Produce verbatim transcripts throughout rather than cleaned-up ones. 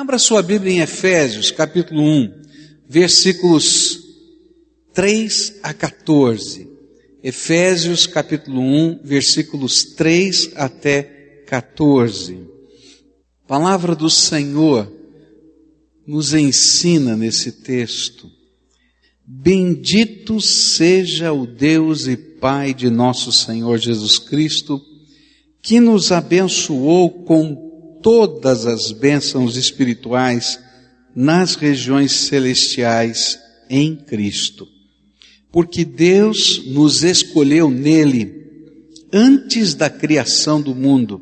Abra sua Bíblia em Efésios, capítulo um, versículos três a quatorze. Efésios, capítulo um, versículos três até quatorze. A palavra do Senhor nos ensina nesse texto. Bendito seja o Deus e Pai de nosso Senhor Jesus Cristo, que nos abençoou com todas as bênçãos espirituais nas regiões celestiais em Cristo. Porque Deus nos escolheu nele, antes da criação do mundo,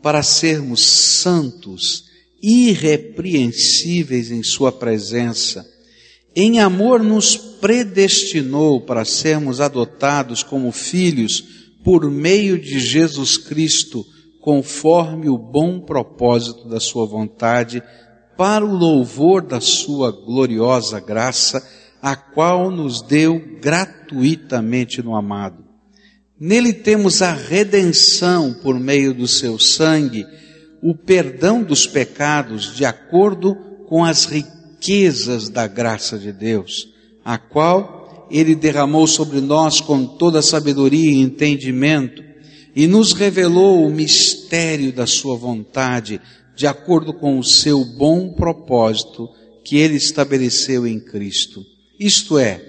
para sermos santos, irrepreensíveis em sua presença. Em amor nos predestinou para sermos adotados como filhos, por meio de Jesus Cristo, conforme o bom propósito da sua vontade, para o louvor da sua gloriosa graça, a qual nos deu gratuitamente no amado. Nele temos a redenção por meio do seu sangue, o perdão dos pecados, de acordo com as riquezas da graça de Deus, a qual Ele derramou sobre nós com toda a sabedoria e entendimento e nos revelou o mistério da sua vontade, de acordo com o seu bom propósito que Ele estabeleceu em Cristo. Isto é,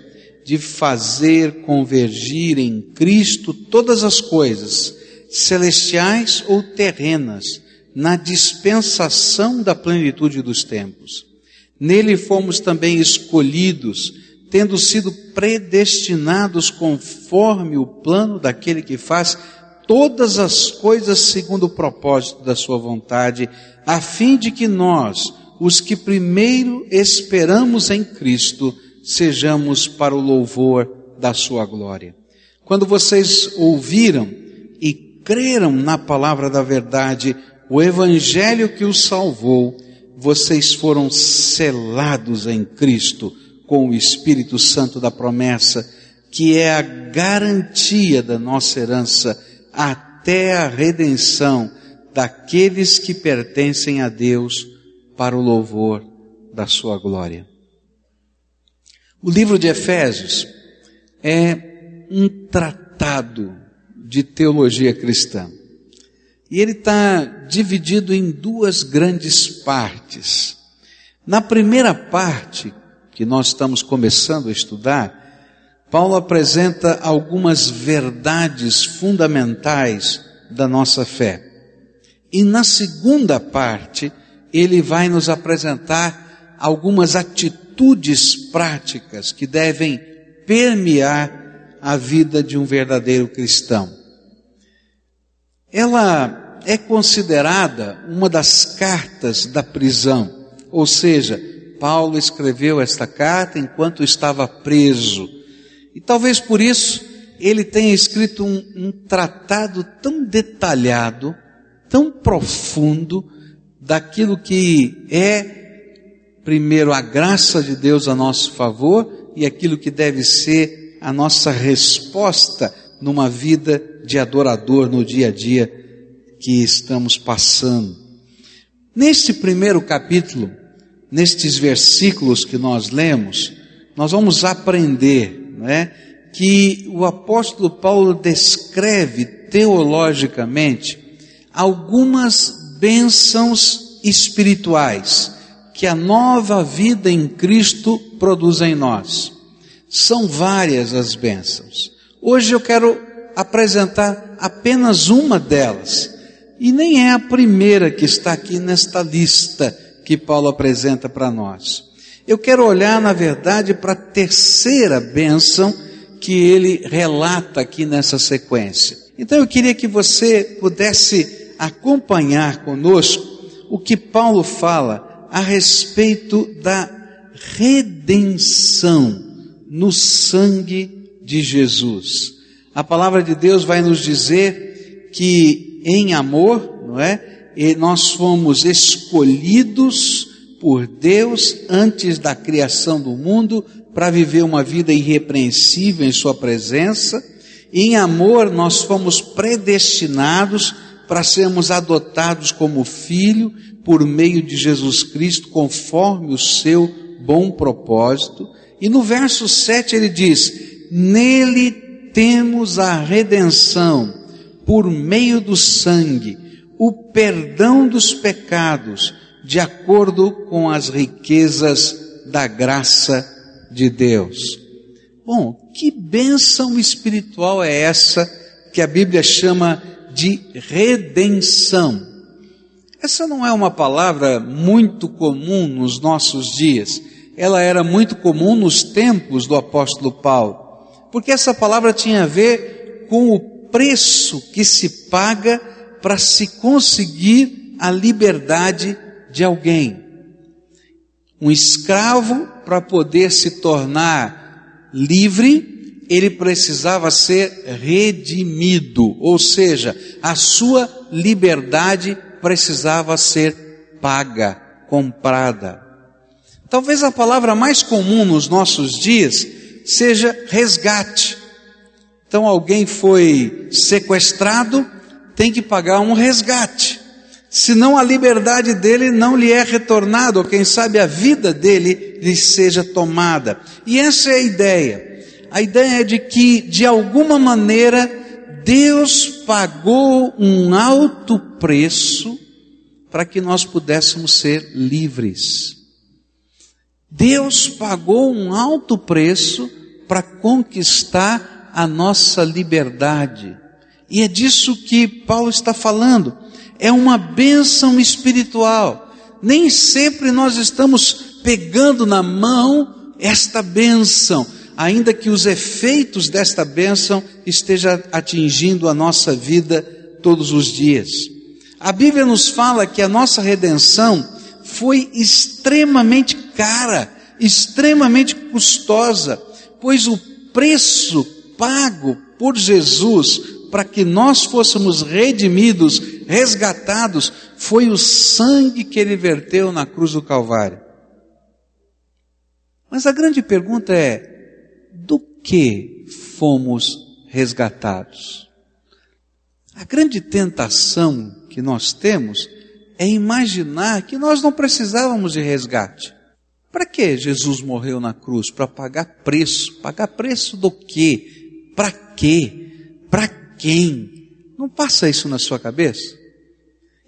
de fazer convergir em Cristo todas as coisas, celestiais ou terrenas, na dispensação da plenitude dos tempos. Nele fomos também escolhidos, tendo sido predestinados conforme o plano daquele que faz todas as coisas segundo o propósito da sua vontade, a fim de que nós, os que primeiro esperamos em Cristo, sejamos para o louvor da sua glória. Quando vocês ouviram e creram na palavra da verdade, o evangelho que os salvou, vocês foram selados em Cristo, com o Espírito Santo da promessa, que é a garantia da nossa herança até a redenção daqueles que pertencem a Deus para o louvor da sua glória. O livro de Efésios é um tratado de teologia cristã. E ele está dividido em duas grandes partes. Na primeira parte, que nós estamos começando a estudar, Paulo apresenta algumas verdades fundamentais da nossa fé. E na segunda parte, ele vai nos apresentar algumas atitudes práticas que devem permear a vida de um verdadeiro cristão. Ela é considerada uma das cartas da prisão, ou seja, Paulo escreveu esta carta enquanto estava preso. E talvez por isso ele tenha escrito um, um tratado tão detalhado, tão profundo, daquilo que é, primeiro, a graça de Deus a nosso favor e aquilo que deve ser a nossa resposta numa vida de adorador no dia a dia que estamos passando. Neste primeiro capítulo, nestes versículos que nós lemos, nós vamos aprender, né, que o apóstolo Paulo descreve teologicamente algumas bênçãos espirituais que a nova vida em Cristo produz em nós. São várias as bênçãos. Hoje eu quero apresentar apenas uma delas, e nem é a primeira que está aqui nesta lista que Paulo apresenta para nós. Eu quero olhar, na verdade, para a terceira bênção que ele relata aqui nessa sequência. Então eu queria que você pudesse acompanhar conosco o que Paulo fala a respeito da redenção no sangue de Jesus. A palavra de Deus vai nos dizer que em amor, não é? E nós fomos escolhidos por Deus antes da criação do mundo para viver uma vida irrepreensível em sua presença. E em amor nós fomos predestinados para sermos adotados como filho por meio de Jesus Cristo, conforme o seu bom propósito. E no verso sete ele diz: nele temos a redenção por meio do sangue, o perdão dos pecados, de acordo com as riquezas da graça de Deus. Bom, que bênção espiritual é essa que a Bíblia chama de redenção? Essa não é uma palavra muito comum nos nossos dias. Ela era muito comum nos tempos do apóstolo Paulo, porque essa palavra tinha a ver com o preço que se paga para se conseguir a liberdade de alguém. Um escravo, para poder se tornar livre, ele precisava ser redimido, ou seja, a sua liberdade precisava ser paga, comprada. Talvez a palavra mais comum nos nossos dias seja resgate. Então alguém foi sequestrado, tem que pagar um resgate, senão a liberdade dele não lhe é retornada, ou quem sabe a vida dele lhe seja tomada. E essa é a ideia. A ideia é de que, de alguma maneira, Deus pagou um alto preço para que nós pudéssemos ser livres. Deus pagou um alto preço para conquistar a nossa liberdade. E é disso que Paulo está falando. É uma bênção espiritual. Nem sempre nós estamos pegando na mão esta bênção, ainda que os efeitos desta bênção estejam atingindo a nossa vida todos os dias. A Bíblia nos fala que a nossa redenção foi extremamente cara, extremamente custosa, pois o preço pago por Jesus para que nós fôssemos redimidos, resgatados, foi o sangue que ele verteu na cruz do Calvário. Mas a grande pergunta é: do que fomos resgatados? A grande tentação que nós temos é imaginar que nós não precisávamos de resgate. Para que Jesus morreu na cruz? Para pagar preço. Pagar preço do quê? Para quê? Para quê? Quem? Não passa isso na sua cabeça?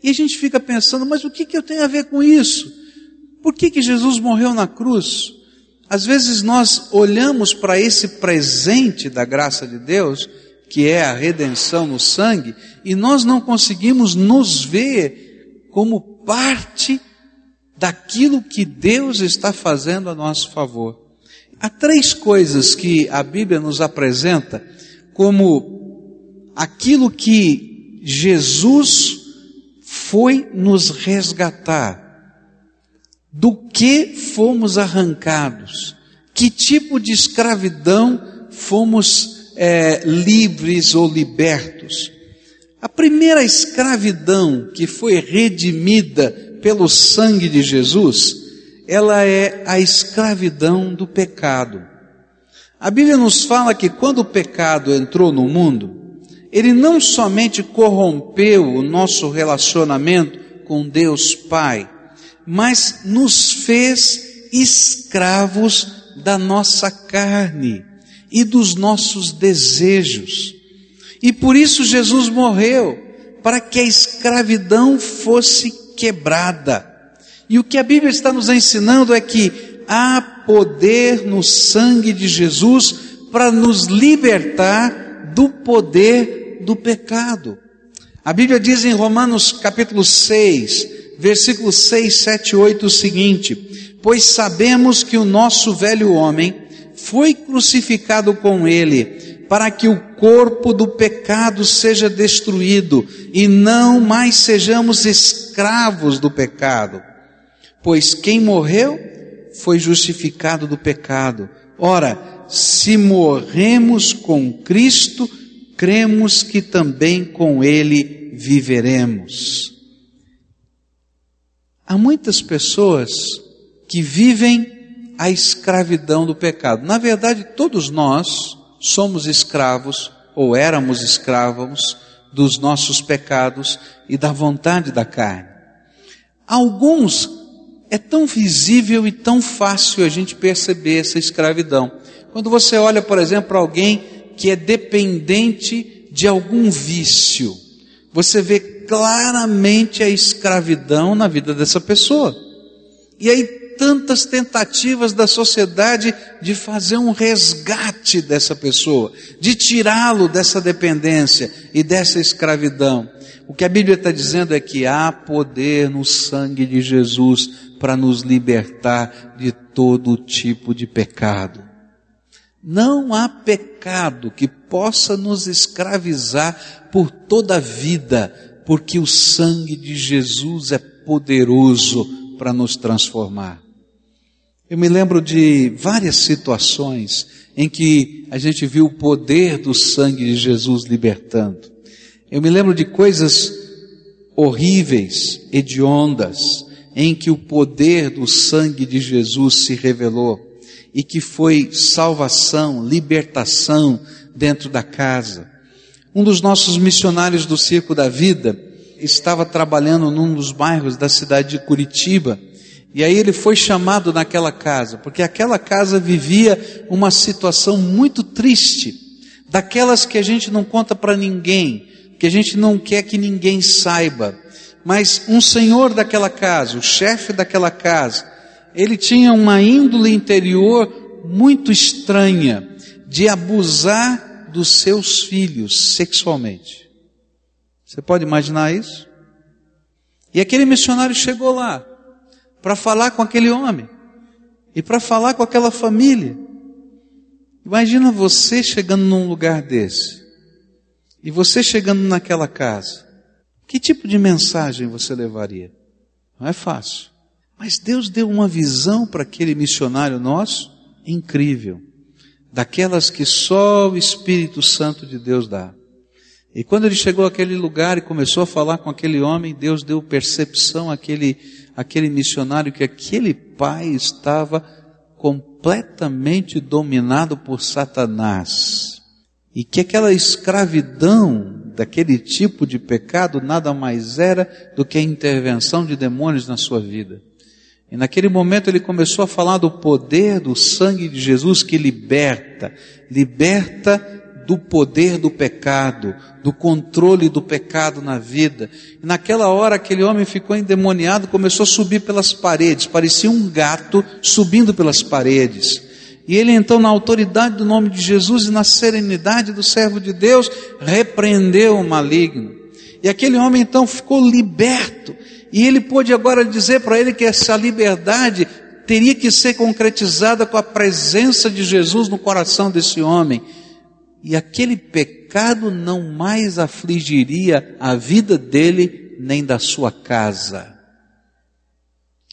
E a gente fica pensando, mas o que, que eu tenho a ver com isso? Por que, que Jesus morreu na cruz? Às vezes nós olhamos para esse presente da graça de Deus, que é a redenção no sangue, e nós não conseguimos nos ver como parte daquilo que Deus está fazendo a nosso favor. Há três coisas que a Bíblia nos apresenta como aquilo que Jesus foi nos resgatar, do que fomos arrancados, que tipo de escravidão fomos é, livres ou libertos. A primeira escravidão que foi redimida pelo sangue de Jesus, ela é a escravidão do pecado. A Bíblia nos fala que quando o pecado entrou no mundo, ele não somente corrompeu o nosso relacionamento com Deus Pai, mas nos fez escravos da nossa carne e dos nossos desejos. E por isso Jesus morreu, para que a escravidão fosse quebrada. E o que a Bíblia está nos ensinando é que há poder no sangue de Jesus para nos libertar do poder do pecado. A Bíblia diz em Romanos capítulo seis, versículos seis, sete e oito o seguinte: pois sabemos que o nosso velho homem foi crucificado com ele, para que o corpo do pecado seja destruído, e não mais sejamos escravos do pecado. Pois quem morreu foi justificado do pecado. Ora, se morremos com Cristo, cremos que também com ele viveremos. Há muitas pessoas que vivem a escravidão do pecado. Na verdade, todos nós somos escravos, ou éramos escravos, dos nossos pecados e da vontade da carne. Alguns é tão visível e tão fácil a gente perceber essa escravidão. Quando você olha, por exemplo, para alguém que é dependente de algum vício, você vê claramente a escravidão na vida dessa pessoa. E aí tantas tentativas da sociedade de fazer um resgate dessa pessoa, de tirá-lo dessa dependência e dessa escravidão. O que a Bíblia está dizendo é que há poder no sangue de Jesus para nos libertar de todo tipo de pecado. Não há pecado que possa nos escravizar por toda a vida, porque o sangue de Jesus é poderoso para nos transformar. Eu me lembro de várias situações em que a gente viu o poder do sangue de Jesus libertando. Eu me lembro de coisas horríveis, hediondas, em que o poder do sangue de Jesus se revelou. E que foi salvação, libertação dentro da casa. Um dos nossos missionários do Circo da Vida estava trabalhando num dos bairros da cidade de Curitiba, e aí ele foi chamado naquela casa, porque aquela casa vivia uma situação muito triste, daquelas que a gente não conta para ninguém, que a gente não quer que ninguém saiba. Mas um senhor daquela casa, o chefe daquela casa, ele tinha uma índole interior muito estranha de abusar dos seus filhos sexualmente. Você pode imaginar isso? E aquele missionário chegou lá para falar com aquele homem e para falar com aquela família. Imagina você chegando num lugar desse e você chegando naquela casa. Que tipo de mensagem você levaria? Não é fácil. Mas Deus deu uma visão para aquele missionário nosso incrível, daquelas que só o Espírito Santo de Deus dá. E quando ele chegou àquele lugar e começou a falar com aquele homem, Deus deu percepção àquele, àquele missionário que aquele pai estava completamente dominado por Satanás. E que aquela escravidão daquele tipo de pecado nada mais era do que a intervenção de demônios na sua vida. E naquele momento ele começou a falar do poder do sangue de Jesus que liberta, liberta do poder do pecado, do controle do pecado na vida. E naquela hora aquele homem ficou endemoniado, começou a subir pelas paredes, parecia um gato subindo pelas paredes. E ele então, na autoridade do nome de Jesus e na serenidade do servo de Deus, repreendeu o maligno. E aquele homem então ficou liberto. E ele pôde agora dizer para ele que essa liberdade teria que ser concretizada com a presença de Jesus no coração desse homem. E aquele pecado não mais afligiria a vida dele nem da sua casa.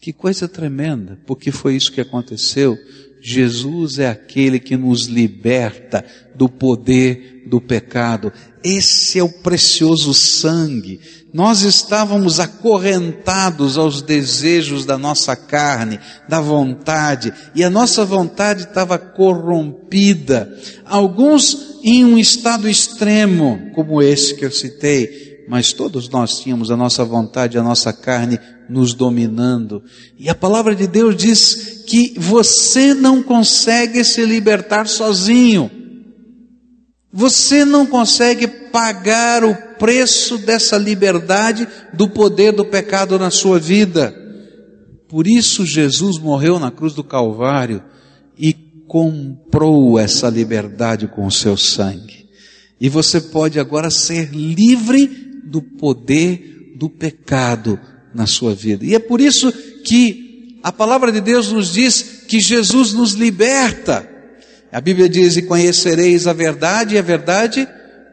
Que coisa tremenda, porque foi isso que aconteceu. Jesus é aquele que nos liberta do poder do pecado. Esse é o precioso sangue. Nós estávamos acorrentados aos desejos da nossa carne, da vontade, e a nossa vontade estava corrompida. Alguns em um estado extremo, como esse que eu citei, mas todos nós tínhamos a nossa vontade, a nossa carne nos dominando. E a palavra de Deus diz que você não consegue se libertar sozinho. Você não consegue pagar o preço dessa liberdade do poder do pecado na sua vida. Por isso Jesus morreu na cruz do Calvário e comprou essa liberdade com o seu sangue. E você pode agora ser livre do poder do pecado na sua vida. E é por isso que a palavra de Deus nos diz que Jesus nos liberta. A Bíblia diz, e conhecereis a verdade, e a verdade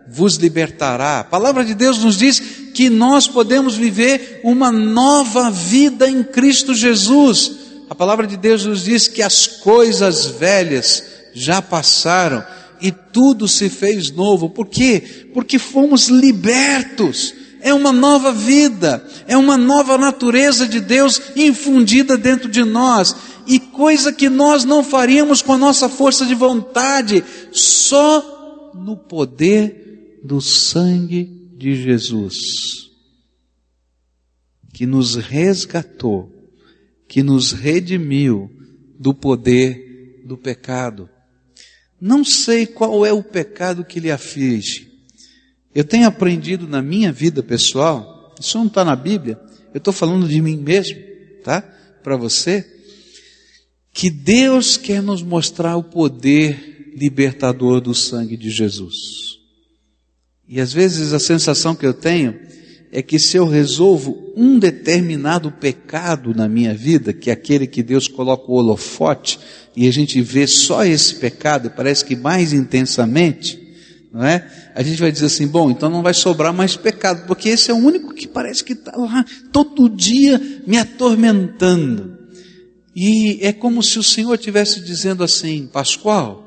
vos libertará. A palavra de Deus nos diz que nós podemos viver uma nova vida em Cristo Jesus. A palavra de Deus nos diz que as coisas velhas já passaram e tudo se fez novo. Por quê? Porque fomos libertos. É uma nova vida, é uma nova natureza de Deus infundida dentro de nós. E coisa que nós não faríamos com a nossa força de vontade, só no poder do sangue de Jesus, que nos resgatou, que nos redimiu do poder do pecado. Não sei qual é o pecado que lhe aflige. Eu tenho aprendido na minha vida pessoal, isso não está na Bíblia, eu estou falando de mim mesmo, tá? Para você, que Deus quer nos mostrar o poder libertador do sangue de Jesus. E às vezes a sensação que eu tenho é que se eu resolvo um determinado pecado na minha vida, que é aquele que Deus coloca o holofote, e a gente vê só esse pecado, parece que mais intensamente, não é? A gente vai dizer assim, bom, então não vai sobrar mais pecado, porque esse é o único que parece que está lá todo dia me atormentando. E é como se o Senhor estivesse dizendo assim, Pascoal,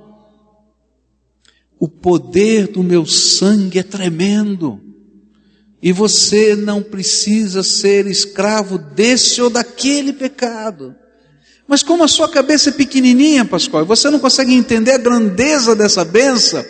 o poder do meu sangue é tremendo, e você não precisa ser escravo desse ou daquele pecado. Mas como a sua cabeça é pequenininha, Pascoal, você não consegue entender a grandeza dessa bênção,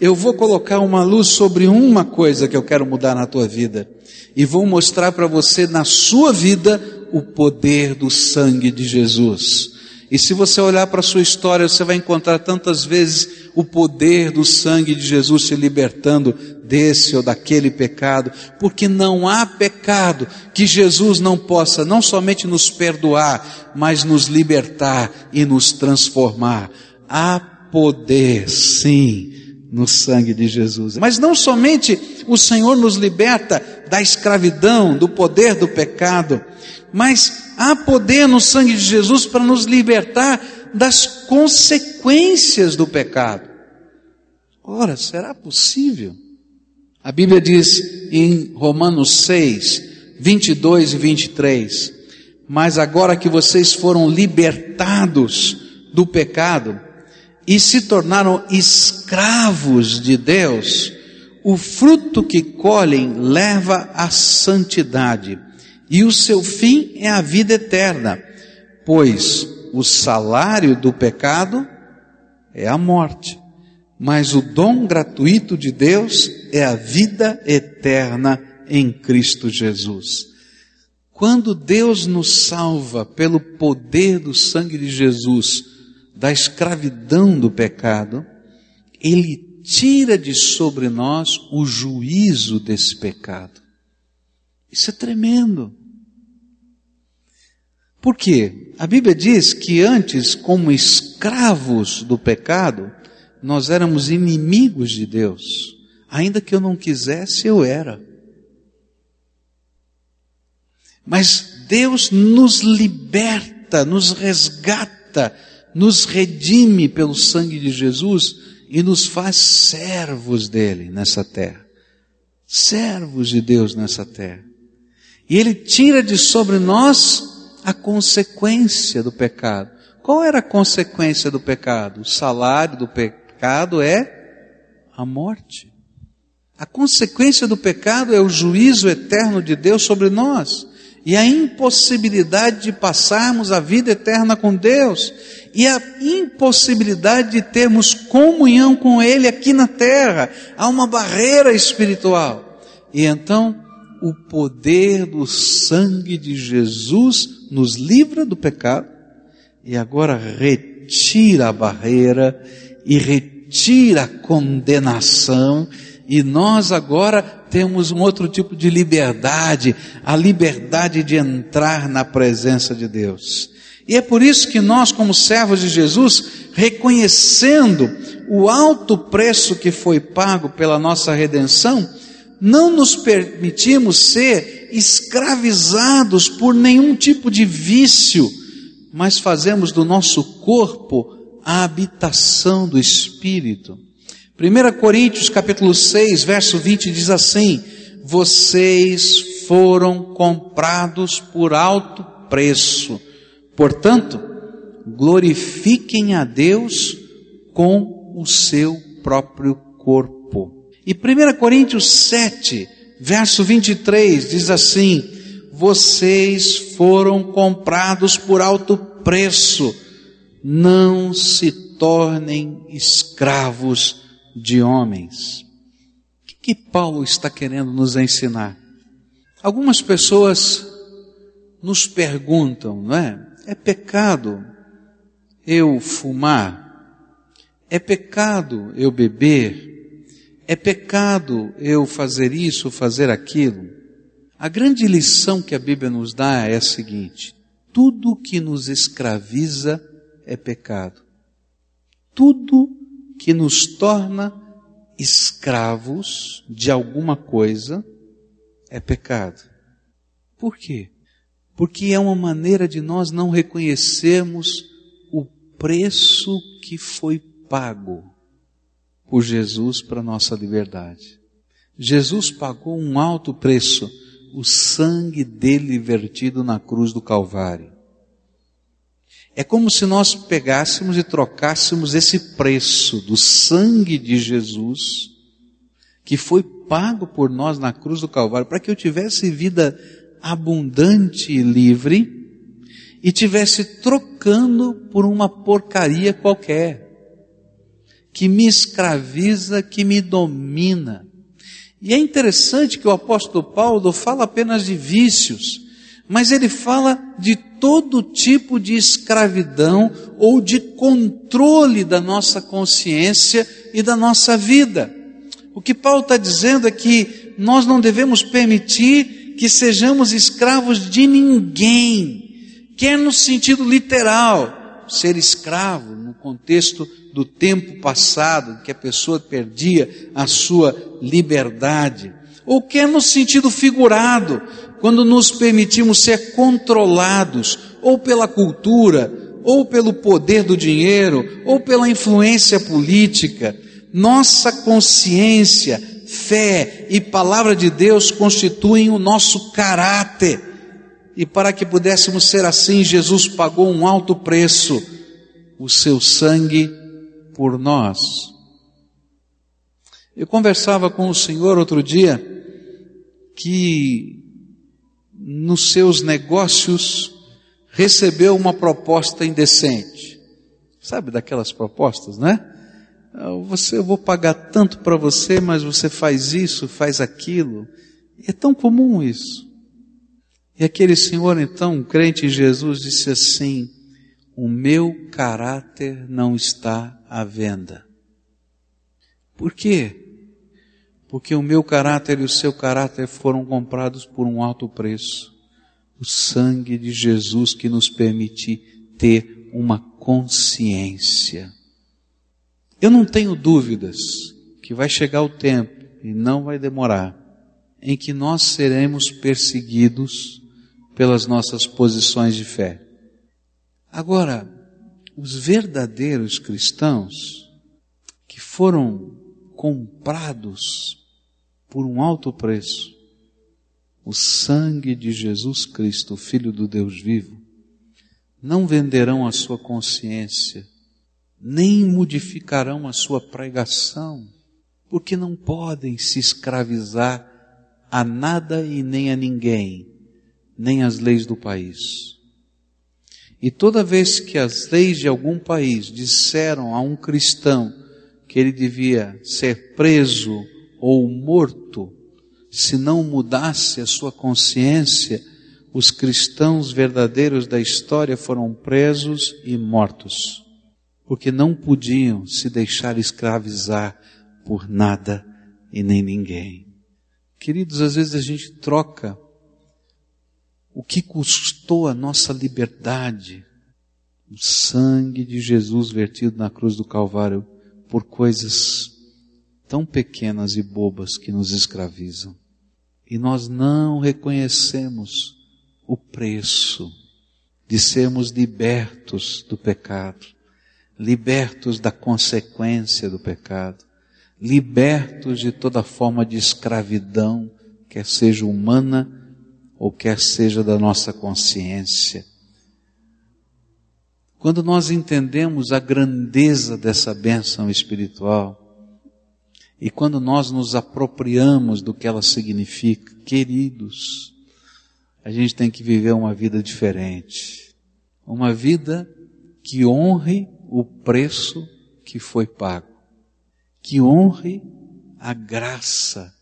eu vou colocar uma luz sobre uma coisa que eu quero mudar na tua vida, e vou mostrar para você na sua vida o poder do sangue de Jesus. E se você olhar para a sua história, você vai encontrar tantas vezes o poder do sangue de Jesus se libertando desse ou daquele pecado, porque não há pecado que Jesus não possa não somente nos perdoar, mas nos libertar e nos transformar. Há poder, sim, no sangue de Jesus. Mas não somente o Senhor nos liberta da escravidão, do poder do pecado, mas há poder no sangue de Jesus para nos libertar das consequências do pecado. Ora, será possível? A Bíblia diz em Romanos seis, vinte e dois e vinte e três, mas agora que vocês foram libertados do pecado e se tornaram escravos de Deus, o fruto que colhem leva à santidade, e o seu fim é a vida eterna, pois o salário do pecado é a morte, mas o dom gratuito de Deus é a vida eterna em Cristo Jesus. Quando Deus nos salva pelo poder do sangue de Jesus, da escravidão do pecado, Ele tira de sobre nós o juízo desse pecado. Isso é tremendo. Por quê? A Bíblia diz que antes, como escravos do pecado, nós éramos inimigos de Deus. Ainda que eu não quisesse, eu era. Mas Deus nos liberta, nos resgata, nos redime pelo sangue de Jesus e nos faz servos dele nessa terra. Servos de Deus nessa terra. E Ele tira de sobre nós a consequência do pecado. Qual era a consequência do pecado? O salário do pecado é a morte. A consequência do pecado é o juízo eterno de Deus sobre nós, e a impossibilidade de passarmos a vida eterna com Deus, e a impossibilidade de termos comunhão com Ele aqui na terra. Há uma barreira espiritual. E então, o poder do sangue de Jesus nos livra do pecado, e agora retira a barreira, e retira a condenação, e nós agora temos um outro tipo de liberdade, a liberdade de entrar na presença de Deus. E é por isso que nós, como servos de Jesus, reconhecendo o alto preço que foi pago pela nossa redenção, não nos permitimos ser escravizados por nenhum tipo de vício, mas fazemos do nosso corpo a habitação do Espírito. primeira Coríntios capítulo seis, verso vinte diz assim, vocês foram comprados por alto preço, portanto, glorifiquem a Deus com o seu próprio corpo. E primeira Coríntios sete, verso vinte e três diz assim, vocês foram comprados por alto preço, não se tornem escravos de homens. O que Paulo está querendo nos ensinar? Algumas pessoas nos perguntam, não é? É pecado eu fumar? É pecado eu beber? É pecado eu fazer isso, fazer aquilo? A grande lição que a Bíblia nos dá é a seguinte: tudo que nos escraviza é pecado. Tudo que nos torna escravos de alguma coisa é pecado. Por quê? Porque é uma maneira de nós não reconhecermos o preço que foi pago por Jesus para a nossa liberdade. Jesus pagou um alto preço, o sangue dele vertido na cruz do Calvário. É como se nós pegássemos e trocássemos esse preço do sangue de Jesus, que foi pago por nós na cruz do Calvário, para que eu tivesse vida abundante e livre, e tivesse trocando por uma porcaria qualquer, que me escraviza, que me domina. E é interessante que o apóstolo Paulo fala apenas de vícios, mas ele fala de todo tipo de escravidão ou de controle da nossa consciência e da nossa vida. O que Paulo está dizendo é que nós não devemos permitir que sejamos escravos de ninguém, quer no sentido literal, ser escravo no contexto do tempo passado, que a pessoa perdia a sua liberdade, ou quer no sentido figurado, quando nos permitimos ser controlados, ou pela cultura, ou pelo poder do dinheiro, ou pela influência política. Nossa consciência, fé e palavra de Deus constituem o nosso caráter, e para que pudéssemos ser assim, Jesus pagou um alto preço, o seu sangue por nós. Eu conversava com o senhor outro dia, que nos seus negócios recebeu uma proposta indecente. Sabe daquelas propostas, né? Você, eu vou pagar tanto para você, mas você faz isso, faz aquilo. É tão comum isso. E aquele senhor, então, um crente em Jesus, disse assim: o meu caráter não está à venda. Por quê? Porque o meu caráter e o seu caráter foram comprados por um alto preço. O sangue de Jesus que nos permite ter uma consciência. Eu não tenho dúvidas que vai chegar o tempo, e não vai demorar, em que nós seremos perseguidos pelas nossas posições de fé. Agora, os verdadeiros cristãos que foram comprados por um alto preço, o sangue de Jesus Cristo, o Filho do Deus vivo, não venderão a sua consciência, nem modificarão a sua pregação, porque não podem se escravizar a nada e nem a ninguém, nem às leis do país. E toda vez que as leis de algum país disseram a um cristão que ele devia ser preso ou morto, se não mudasse a sua consciência, os cristãos verdadeiros da história foram presos e mortos, porque não podiam se deixar escravizar por nada e nem ninguém. Queridos, às vezes a gente troca o que custou a nossa liberdade, o sangue de Jesus vertido na cruz do Calvário, por coisas tão pequenas e bobas que nos escravizam. E nós não reconhecemos o preço de sermos libertos do pecado, libertos da consequência do pecado, libertos de toda forma de escravidão, quer seja humana ou quer seja da nossa consciência. Quando nós entendemos a grandeza dessa bênção espiritual, e quando nós nos apropriamos do que ela significa, queridos, a gente tem que viver uma vida diferente, uma vida que honre o preço que foi pago, que honre a graça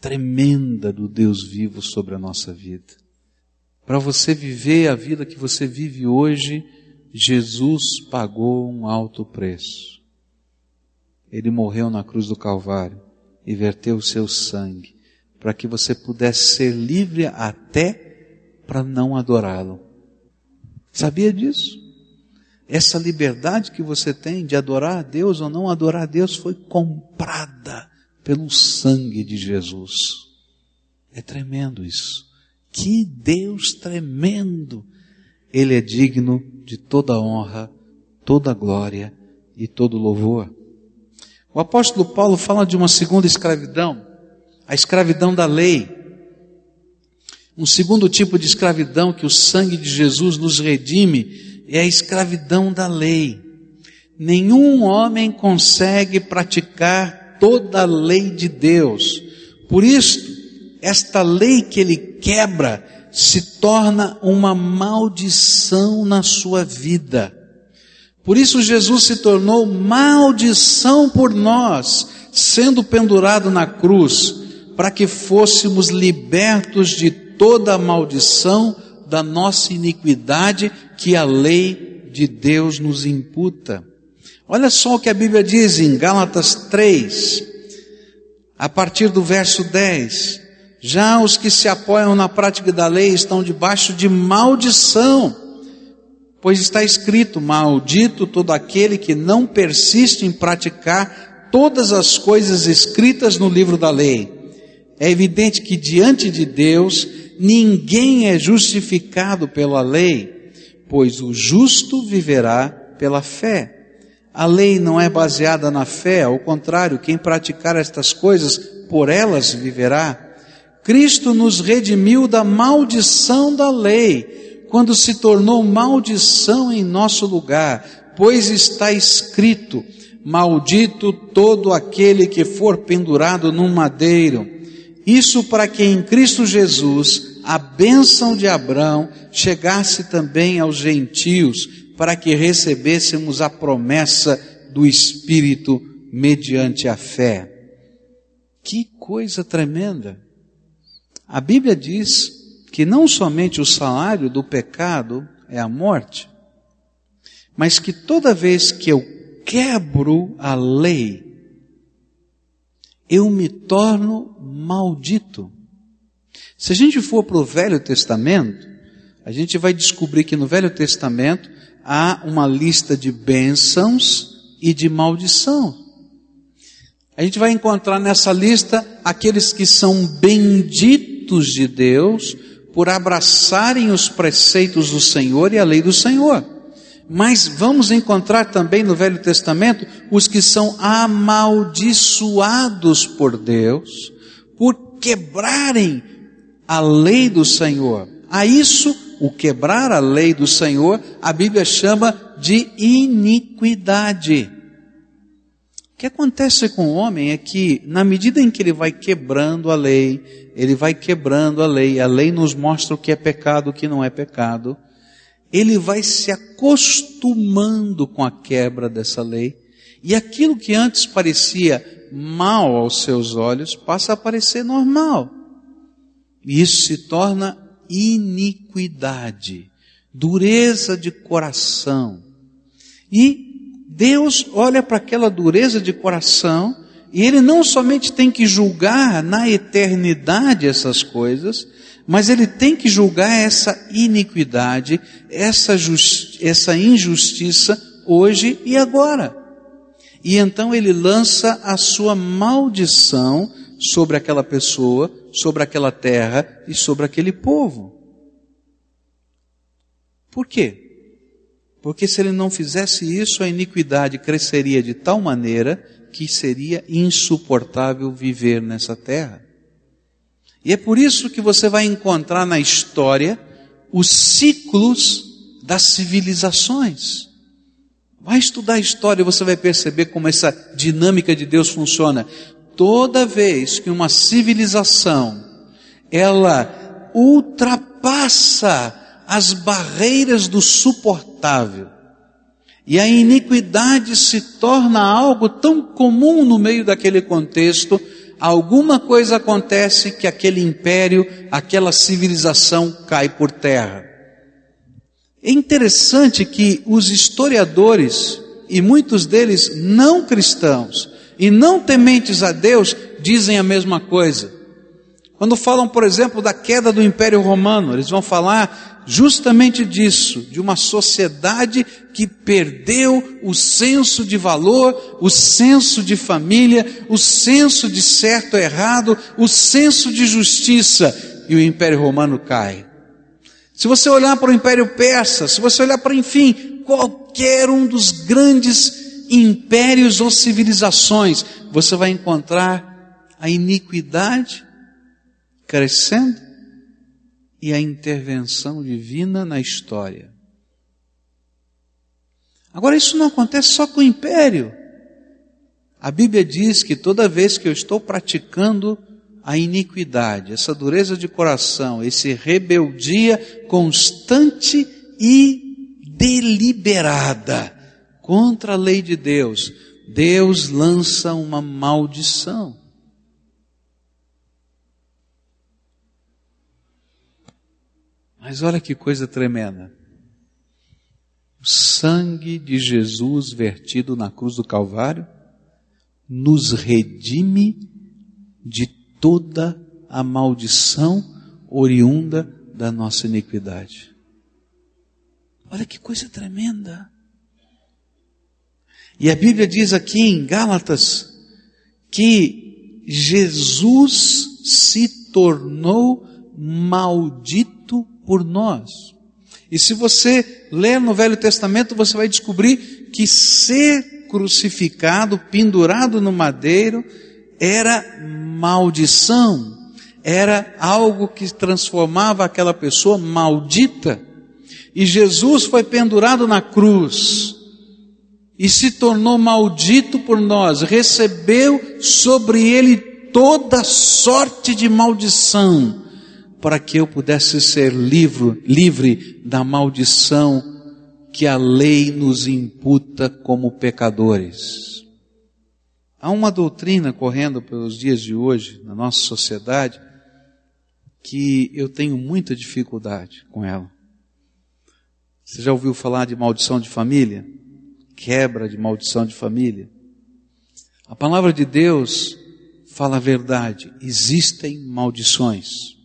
tremenda do Deus vivo sobre a nossa vida. Para você viver a vida que você vive hoje, Jesus pagou um alto preço. Ele morreu na cruz do Calvário e verteu o seu sangue para que você pudesse ser livre até para não adorá-lo. Sabia disso? Essa liberdade que você tem de adorar a Deus ou não adorar a Deus foi comprada pelo sangue de Jesus. É tremendo isso. Que Deus tremendo! Ele é digno de toda honra, toda glória e todo louvor. O apóstolo Paulo fala de uma segunda escravidão, a escravidão da lei. Um segundo tipo de escravidão que o sangue de Jesus nos redime é a escravidão da lei. Nenhum homem consegue praticar toda a lei de Deus. Por isso, esta lei que ele quebra se torna uma maldição na sua vida. Por isso Jesus se tornou maldição por nós, sendo pendurado na cruz, para que fôssemos libertos de toda a maldição da nossa iniquidade que a lei de Deus nos imputa. Olha só o que a Bíblia diz em Gálatas três, a partir do verso dez. Já os que se apoiam na prática da lei estão debaixo de maldição, pois está escrito: maldito todo aquele que não persiste em praticar todas as coisas escritas no livro da lei. É evidente que diante de Deus ninguém é justificado pela lei, pois o justo viverá pela fé. A lei não é baseada na fé, ao contrário, quem praticar estas coisas, por elas viverá. Cristo nos redimiu da maldição da lei, quando se tornou maldição em nosso lugar, pois está escrito: maldito todo aquele que for pendurado num madeiro. Isso para que em Cristo Jesus a bênção de Abraão chegasse também aos gentios, para que recebêssemos a promessa do Espírito mediante a fé. Que coisa tremenda! A Bíblia diz que não somente o salário do pecado é a morte, mas que toda vez que eu quebro a lei, eu me torno maldito. Se a gente for para o Velho Testamento, a gente vai descobrir que no Velho Testamento há uma lista de bênçãos e de maldição. A gente vai encontrar nessa lista aqueles que são benditos de Deus por abraçarem os preceitos do Senhor e a lei do Senhor. Mas vamos encontrar também no Velho Testamento os que são amaldiçoados por Deus por quebrarem a lei do Senhor. A isso, o quebrar a lei do Senhor, a Bíblia chama de iniquidade. O que acontece com o homem é que, na medida em que ele vai quebrando a lei, ele vai quebrando a lei, a lei nos mostra o que é pecado, o que não é pecado, ele vai se acostumando com a quebra dessa lei, e aquilo que antes parecia mal aos seus olhos, passa a parecer normal. E isso se torna iniquidade, dureza de coração. E Deus olha para aquela dureza de coração e Ele não somente tem que julgar na eternidade essas coisas, mas Ele tem que julgar essa iniquidade, essa, justi- essa injustiça hoje e agora. E então Ele lança a sua maldição sobre aquela pessoa, sobre aquela terra e sobre aquele povo. Por quê? Porque se ele não fizesse isso, a iniquidade cresceria de tal maneira que seria insuportável viver nessa terra. E é por isso que você vai encontrar na história os ciclos das civilizações. Vai estudar a história e você vai perceber como essa dinâmica de Deus funciona. Toda vez que uma civilização, ela ultrapassa as barreiras do suportável, e a iniquidade se torna algo tão comum no meio daquele contexto, alguma coisa acontece que aquele império, aquela civilização cai por terra. É interessante que os historiadores, e muitos deles não cristãos, e não tementes a Deus, dizem a mesma coisa. Quando falam, por exemplo, da queda do Império Romano, eles vão falar justamente disso, de uma sociedade que perdeu o senso de valor, o senso de família, o senso de certo e errado, o senso de justiça, e o Império Romano cai. Se você olhar para o Império Persa, se você olhar para, enfim, qualquer um dos grandes impérios ou civilizações, você vai encontrar a iniquidade crescendo e a intervenção divina na história. Agora, isso não acontece só com o império. A Bíblia diz que toda vez que eu estou praticando a iniquidade, essa dureza de coração, esse rebeldia constante e deliberada contra a lei de Deus, Deus lança uma maldição. Mas olha que coisa tremenda. O sangue de Jesus vertido na cruz do Calvário nos redime de toda a maldição oriunda da nossa iniquidade. Olha que coisa tremenda. E a Bíblia diz aqui em Gálatas que Jesus se tornou maldito por nós. E se você ler no Velho Testamento, você vai descobrir que ser crucificado, pendurado no madeiro, era maldição, era algo que transformava aquela pessoa maldita. E Jesus foi pendurado na cruz e se tornou maldito por nós, recebeu sobre ele toda sorte de maldição, para que eu pudesse ser livre, livre da maldição que a lei nos imputa como pecadores. Há uma doutrina correndo pelos dias de hoje, na nossa sociedade, que eu tenho muita dificuldade com ela. Você já ouviu falar de maldição de família? Quebra de maldição de família? A palavra de Deus fala a verdade. Existem maldições.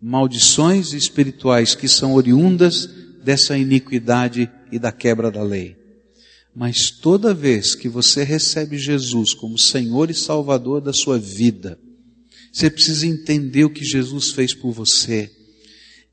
Maldições espirituais que são oriundas dessa iniquidade e da quebra da lei. Mas toda vez que você recebe Jesus como Senhor e Salvador da sua vida, você precisa entender o que Jesus fez por você.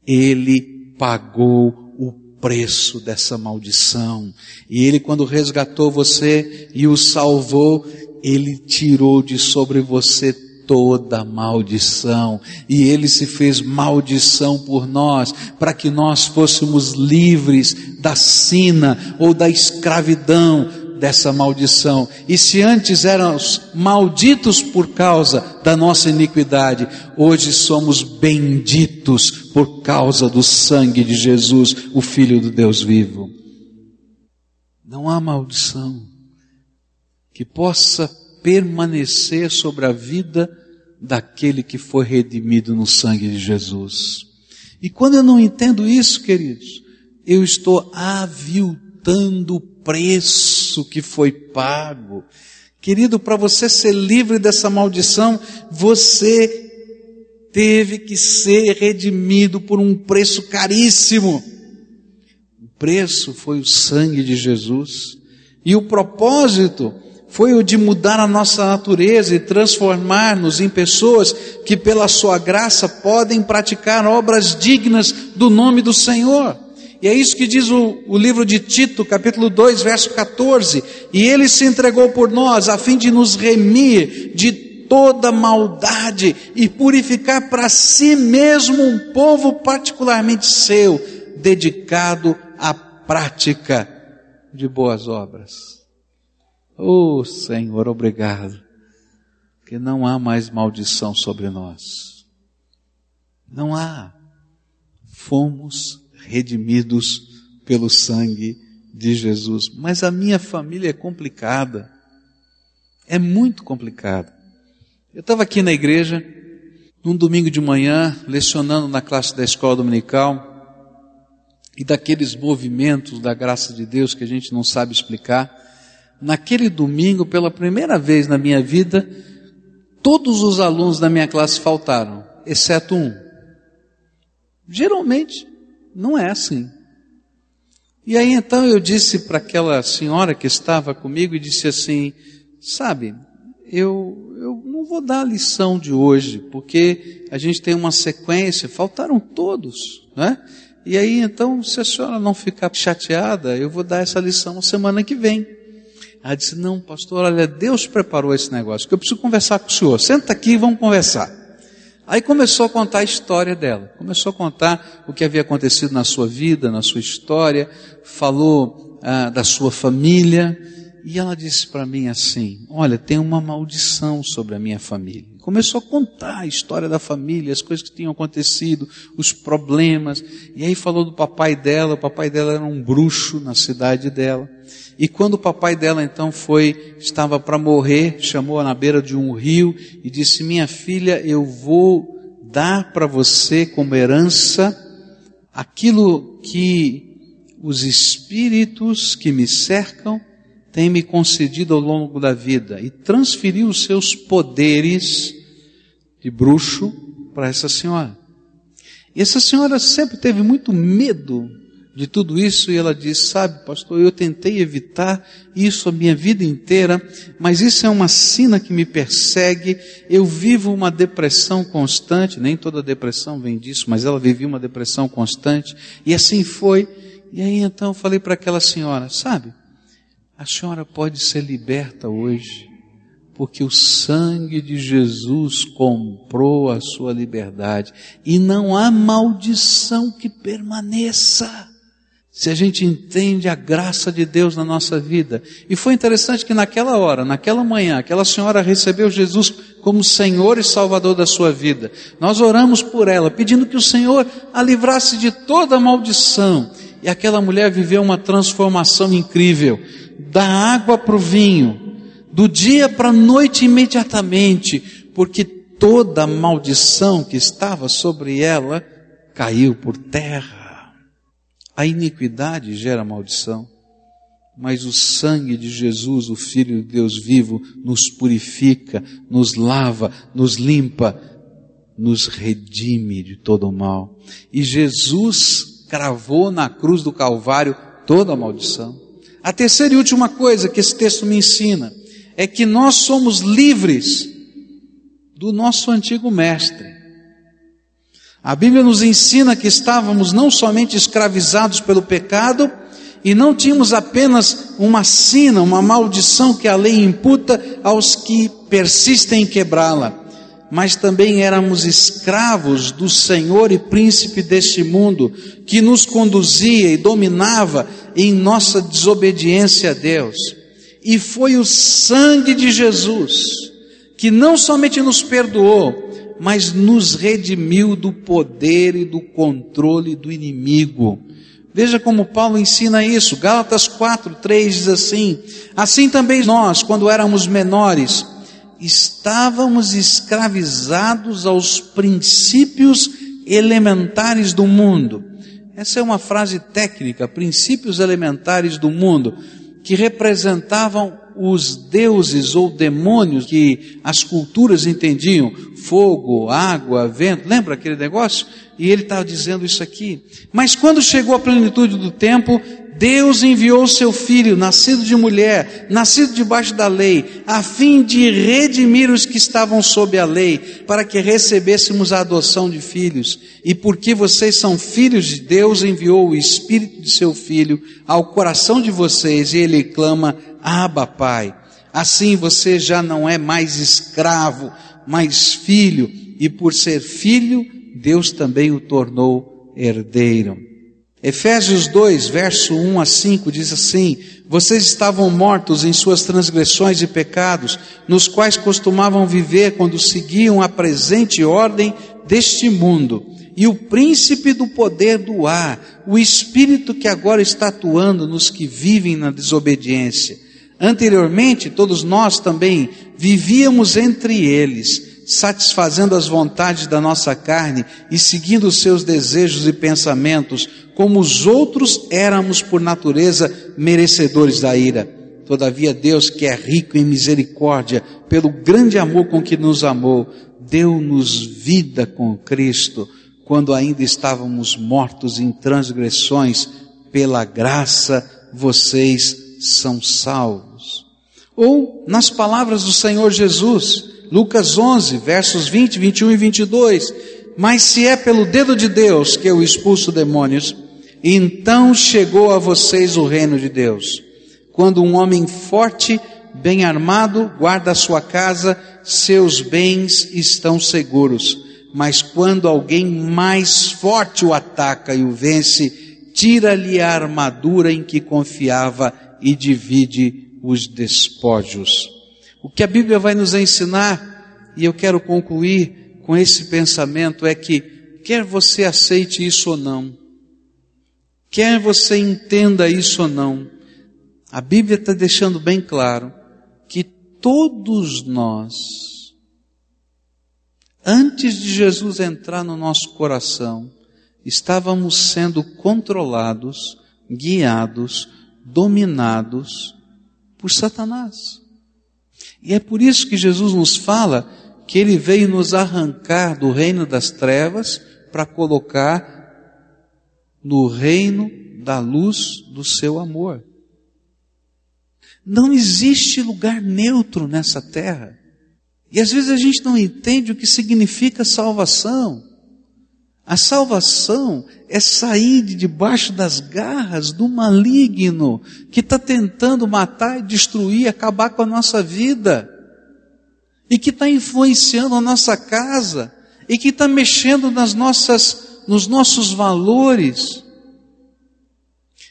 Ele pagou o preço dessa maldição. E Ele, quando resgatou você e o salvou, Ele tirou de sobre você toda maldição, e Ele se fez maldição por nós, para que nós fôssemos livres da sina ou da escravidão dessa maldição. E se antes éramos malditos por causa da nossa iniquidade, hoje somos benditos por causa do sangue de Jesus, o Filho do Deus vivo. Não há maldição que possa permanecer sobre a vida daquele que foi redimido no sangue de Jesus. E quando eu não entendo isso, queridos, eu estou aviltando o preço que foi pago. Querido, para você ser livre dessa maldição, você teve que ser redimido por um preço caríssimo. O preço foi o sangue de Jesus. E o propósito foi o de mudar a nossa natureza e transformar-nos em pessoas que pela sua graça podem praticar obras dignas do nome do Senhor. E é isso que diz o, o livro de Tito, capítulo dois, verso catorze. E Ele se entregou por nós a fim de nos remir de toda maldade e purificar para si mesmo um povo particularmente seu, dedicado à prática de boas obras. Oh Senhor, obrigado, que não há mais maldição sobre nós. Não há. Fomos redimidos pelo sangue de Jesus. Mas a minha família é complicada. É muito complicada. Eu estava aqui na igreja, num domingo de manhã, lecionando na classe da escola dominical, e daqueles movimentos da graça de Deus que a gente não sabe explicar. Naquele domingo, pela primeira vez na minha vida, todos os alunos da minha classe faltaram, exceto um. Geralmente, não é assim. E aí então eu disse para aquela senhora que estava comigo e disse assim, sabe, eu, eu não vou dar a lição de hoje, porque a gente tem uma sequência, faltaram todos, né? E aí então, se a senhora não ficar chateada, eu vou dar essa lição semana que vem. Ela disse, não, pastor, olha, Deus preparou esse negócio, que eu preciso conversar com o senhor, senta aqui e vamos conversar. Aí começou a contar a história dela, começou a contar o que havia acontecido na sua vida, na sua história, falou ah, da sua família, e ela disse para mim assim, olha, tem uma maldição sobre a minha família. Começou a contar a história da família, as coisas que tinham acontecido, os problemas, e aí falou do papai dela, o papai dela era um bruxo na cidade dela, e quando o papai dela então foi, estava para morrer, chamou-a na beira de um rio e disse, minha filha, eu vou dar para você como herança aquilo que os espíritos que me cercam têm me concedido ao longo da vida, e transferiu os seus poderes de bruxo para essa senhora. E essa senhora sempre teve muito medo de tudo isso, e ela diz, sabe, pastor, eu tentei evitar isso a minha vida inteira, mas isso é uma sina que me persegue, eu vivo uma depressão constante, nem toda depressão vem disso, mas ela vivia uma depressão constante, e assim foi. E aí então eu falei para aquela senhora, sabe, a senhora pode ser liberta hoje, porque o sangue de Jesus comprou a sua liberdade, e não há maldição que permaneça, se a gente entende a graça de Deus na nossa vida. E foi interessante que naquela hora, naquela manhã, aquela senhora recebeu Jesus como Senhor e Salvador da sua vida. Nós oramos por ela, pedindo que o Senhor a livrasse de toda a maldição. E aquela mulher viveu uma transformação incrível, da água para o vinho, do dia para a noite imediatamente, porque toda a maldição que estava sobre ela caiu por terra. A iniquidade gera maldição, mas o sangue de Jesus, o Filho de Deus vivo, nos purifica, nos lava, nos limpa, nos redime de todo o mal. E Jesus cravou na cruz do Calvário toda a maldição. A terceira e última coisa que esse texto me ensina é que nós somos livres do nosso antigo mestre. A Bíblia nos ensina que estávamos não somente escravizados pelo pecado, e não tínhamos apenas uma sina, uma maldição que a lei imputa aos que persistem em quebrá-la, mas também éramos escravos do Senhor e príncipe deste mundo, que nos conduzia e dominava em nossa desobediência a Deus. E foi o sangue de Jesus que não somente nos perdoou, mas nos redimiu do poder e do controle do inimigo. Veja como Paulo ensina isso. Gálatas quatro, três diz assim, assim também nós, quando éramos menores, estávamos escravizados aos princípios elementares do mundo. Essa é uma frase técnica, princípios elementares do mundo, que representavam os deuses ou demônios que as culturas entendiam, fogo, água, vento, lembra aquele negócio? E ele estava dizendo isso aqui. Mas quando chegou a plenitude do tempo, Deus enviou o seu filho, nascido de mulher, nascido debaixo da lei, a fim de redimir os que estavam sob a lei, para que recebêssemos a adoção de filhos. E porque vocês são filhos de Deus, enviou o Espírito de seu Filho ao coração de vocês, e ele clama, Abba, Pai. Assim você já não é mais escravo, mas filho, e por ser filho, Deus também o tornou herdeiro. Efésios dois, verso um a cinco, diz assim, vocês estavam mortos em suas transgressões e pecados, nos quais costumavam viver quando seguiam a presente ordem deste mundo, e o príncipe do poder do ar, o espírito que agora está atuando nos que vivem na desobediência. Anteriormente, todos nós também vivíamos entre eles, satisfazendo as vontades da nossa carne e seguindo os seus desejos e pensamentos, como os outros éramos por natureza merecedores da ira. Todavia Deus, que é rico em misericórdia, pelo grande amor com que nos amou, deu-nos vida com Cristo, quando ainda estávamos mortos em transgressões. Pela graça vocês são salvos. Ou nas palavras do Senhor Jesus, Lucas onze, versos vinte, vinte e um e vinte e dois. Mas se é pelo dedo de Deus que eu expulso demônios, então chegou a vocês o reino de Deus. Quando um homem forte, bem armado, guarda a sua casa, seus bens estão seguros. Mas quando alguém mais forte o ataca e o vence, tira-lhe a armadura em que confiava e divide os despojos. O que a Bíblia vai nos ensinar, e eu quero concluir com esse pensamento, é que, quer você aceite isso ou não, quer você entenda isso ou não, a Bíblia está deixando bem claro que todos nós, antes de Jesus entrar no nosso coração, estávamos sendo controlados, guiados, dominados por Satanás. E é por isso que Jesus nos fala que ele veio nos arrancar do reino das trevas para colocar no reino da luz do seu amor. Não existe lugar neutro nessa terra. E às vezes a gente não entende o que significa salvação. A salvação é sair de debaixo das garras do maligno que está tentando matar, destruir, acabar com a nossa vida. E que está influenciando a nossa casa. E que está mexendo nas nossas, nos nossos valores.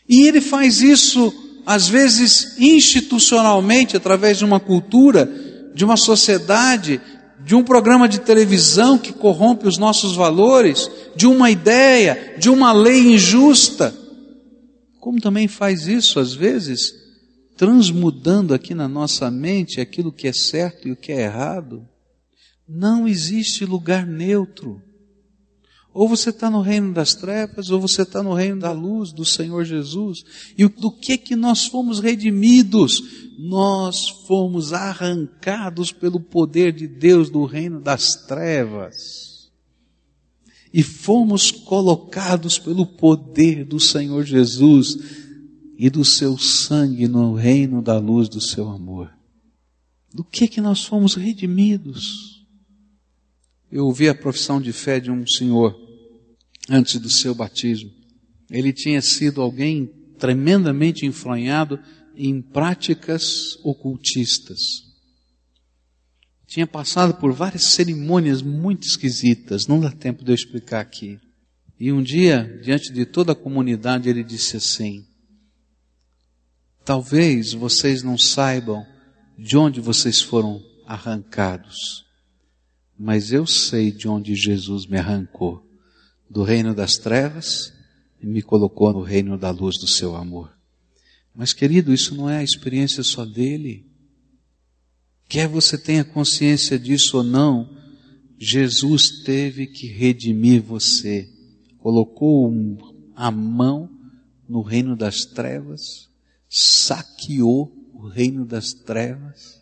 E ele faz isso, às vezes, institucionalmente, através de uma cultura, de uma sociedade, de um programa de televisão que corrompe os nossos valores, de uma ideia, de uma lei injusta. Como também faz isso, às vezes, transmudando aqui na nossa mente aquilo que é certo e o que é errado. Não existe lugar neutro. Ou você está no reino das trevas, ou você está no reino da luz do Senhor Jesus. E do que que nós fomos redimidos? Nós fomos arrancados pelo poder de Deus do reino das trevas. E fomos colocados pelo poder do Senhor Jesus e do seu sangue no reino da luz do seu amor. Do que que nós fomos redimidos? Eu ouvi a profissão de fé de um senhor, antes do seu batismo. Ele tinha sido alguém tremendamente enfronhado em práticas ocultistas. Tinha passado por várias cerimônias muito esquisitas, não dá tempo de eu explicar aqui. E um dia, diante de toda a comunidade, ele disse assim: talvez vocês não saibam de onde vocês foram arrancados. Mas eu sei de onde Jesus me arrancou, do reino das trevas, e me colocou no reino da luz do seu amor. Mas, querido, isso não é a experiência só dele. Quer você tenha consciência disso ou não, Jesus teve que redimir você. Colocou a mão no reino das trevas, saqueou o reino das trevas,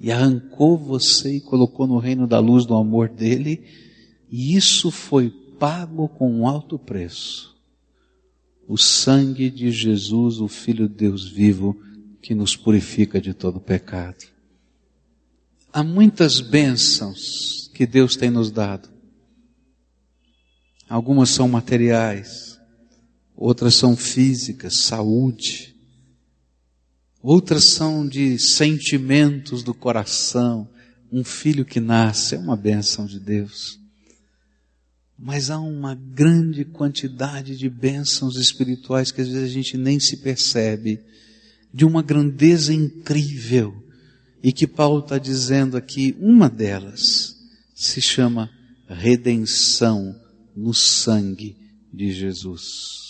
e arrancou você e colocou no reino da luz do amor dele, e isso foi pago com um alto preço. O sangue de Jesus, o Filho de Deus vivo, que nos purifica de todo pecado. Há muitas bênçãos que Deus tem nos dado. Algumas são materiais, outras são físicas, saúde. Outras são de sentimentos do coração. Um filho que nasce é uma bênção de Deus. Mas há uma grande quantidade de bênçãos espirituais que às vezes a gente nem se percebe, de uma grandeza incrível, e que Paulo está dizendo aqui, uma delas se chama redenção no sangue de Jesus.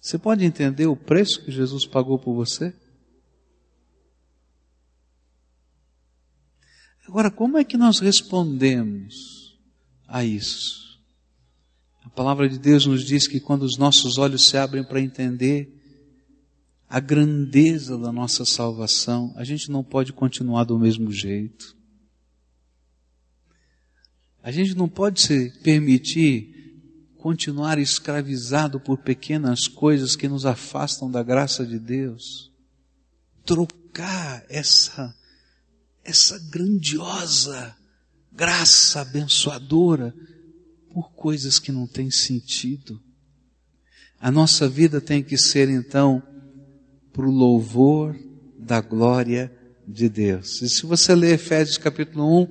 Você pode entender o preço que Jesus pagou por você? Agora, como é que nós respondemos a isso? A palavra de Deus nos diz que quando os nossos olhos se abrem para entender a grandeza da nossa salvação, a gente não pode continuar do mesmo jeito. A gente não pode se permitir continuar escravizado por pequenas coisas que nos afastam da graça de Deus. Trocar essa, essa grandiosa graça abençoadora por coisas que não têm sentido. A nossa vida tem que ser então para o louvor da glória de Deus. E se você ler Efésios capítulo um,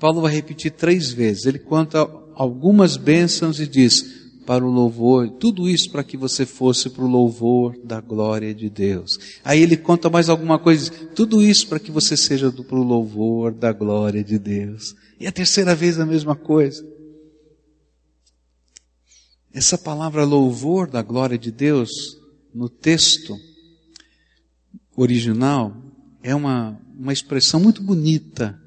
Paulo vai repetir três vezes. Ele conta algumas bênçãos e diz, para o louvor, tudo isso para que você fosse para o louvor da glória de Deus. Aí ele conta mais alguma coisa, tudo isso para que você seja para o louvor da glória de Deus. E a terceira vez a mesma coisa. Essa palavra louvor da glória de Deus, no texto original, é uma, uma expressão muito bonita.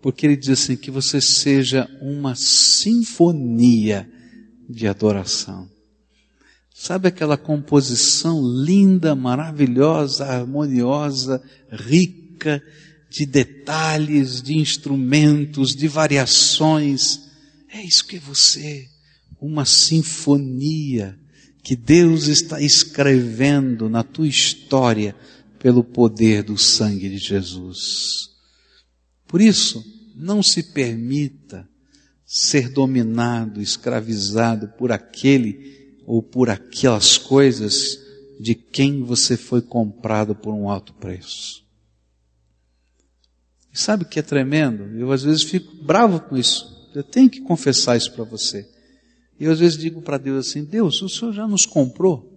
Porque ele diz assim, que você seja uma sinfonia de adoração. Sabe aquela composição linda, maravilhosa, harmoniosa, rica, de detalhes, de instrumentos, de variações? É isso que é você, uma sinfonia que Deus está escrevendo na tua história pelo poder do sangue de Jesus. Por isso, não se permita ser dominado, escravizado por aquele ou por aquelas coisas de quem você foi comprado por um alto preço. E sabe o que é tremendo? Eu às vezes fico bravo com isso. Eu tenho que confessar isso para você. Eu às vezes digo para Deus assim, Deus, o Senhor já nos comprou,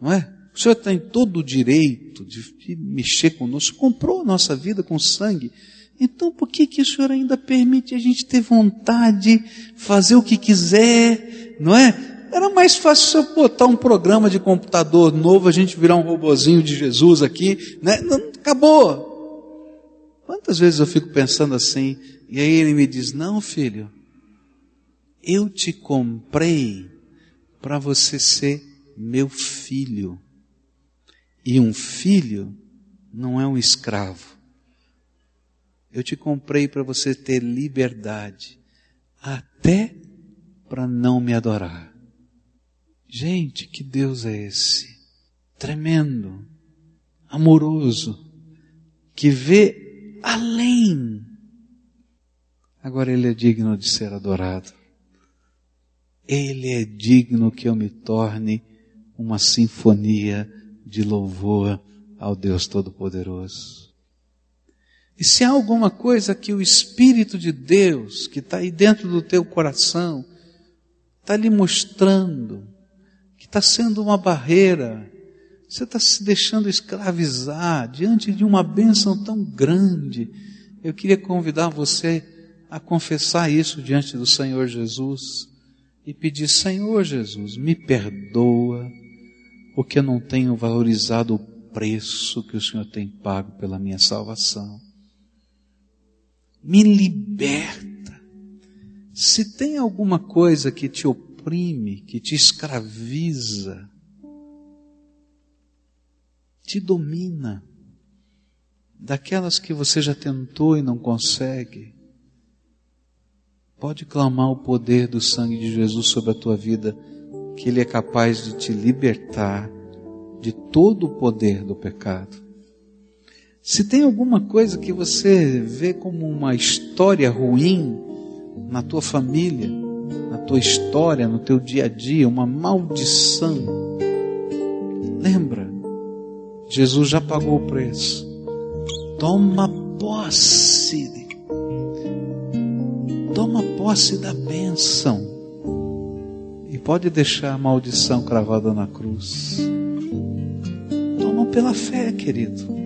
não é? O Senhor tem todo o direito de mexer conosco, comprou a nossa vida com sangue. Então por que que o Senhor ainda permite a gente ter vontade, fazer o que quiser, não é? Era mais fácil você botar um programa de computador novo, a gente virar um robozinho de Jesus aqui, né? Não, acabou. Quantas vezes eu fico pensando assim, e aí ele me diz, não filho, eu te comprei para você ser meu filho. E um filho não é um escravo. Eu te comprei para você ter liberdade, até para não me adorar. Gente, que Deus é esse? Tremendo, amoroso, que vê além. Agora ele é digno de ser adorado. Ele é digno que eu me torne uma sinfonia de louvor ao Deus Todo-Poderoso. E se há alguma coisa que o Espírito de Deus, que está aí dentro do teu coração, está lhe mostrando, que está sendo uma barreira, você está se deixando escravizar diante de uma bênção tão grande, eu queria convidar você a confessar isso diante do Senhor Jesus e pedir, Senhor Jesus, me perdoa, porque eu não tenho valorizado o preço que o Senhor tem pago pela minha salvação. Me liberta. Se tem alguma coisa que te oprime, que te escraviza, te domina, daquelas que você já tentou e não consegue, pode clamar o poder do sangue de Jesus sobre a tua vida, que Ele é capaz de te libertar de todo o poder do pecado. Se tem alguma coisa que você vê como uma história ruim na tua família, na tua história, no teu dia a dia, uma maldição, lembra, Jesus já pagou o preço. Toma posse, toma posse da bênção e pode deixar a maldição cravada na cruz. Toma pela fé, querido.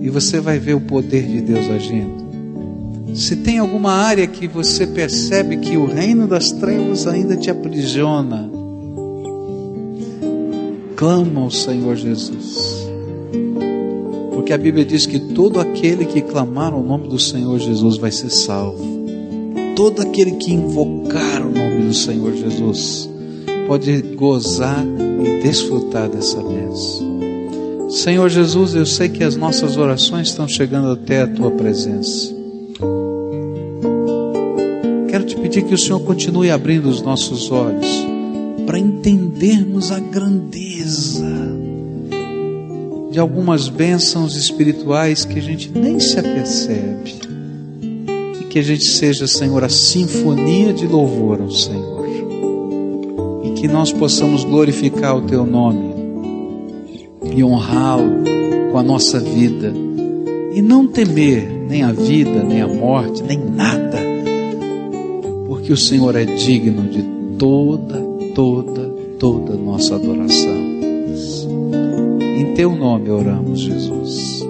E você vai ver o poder de Deus agindo. Se tem alguma área que você percebe que o reino das trevas ainda te aprisiona, clama ao Senhor Jesus, Porque a Bíblia diz que todo aquele que clamar o nome do Senhor Jesus vai ser salvo. Todo aquele que invocar o nome do Senhor Jesus pode gozar e desfrutar dessa bênção. Senhor Jesus, eu sei que as nossas orações estão chegando até a Tua presença. Quero te pedir que o Senhor continue abrindo os nossos olhos para entendermos a grandeza de algumas bênçãos espirituais que a gente nem se apercebe. E que a gente seja, Senhor, a sinfonia de louvor ao Senhor. E que nós possamos glorificar o Teu nome e honrá-lo com a nossa vida, e não temer nem a vida, nem a morte, nem nada, porque o Senhor é digno de toda, toda, toda nossa adoração. Em Teu nome oramos, Jesus.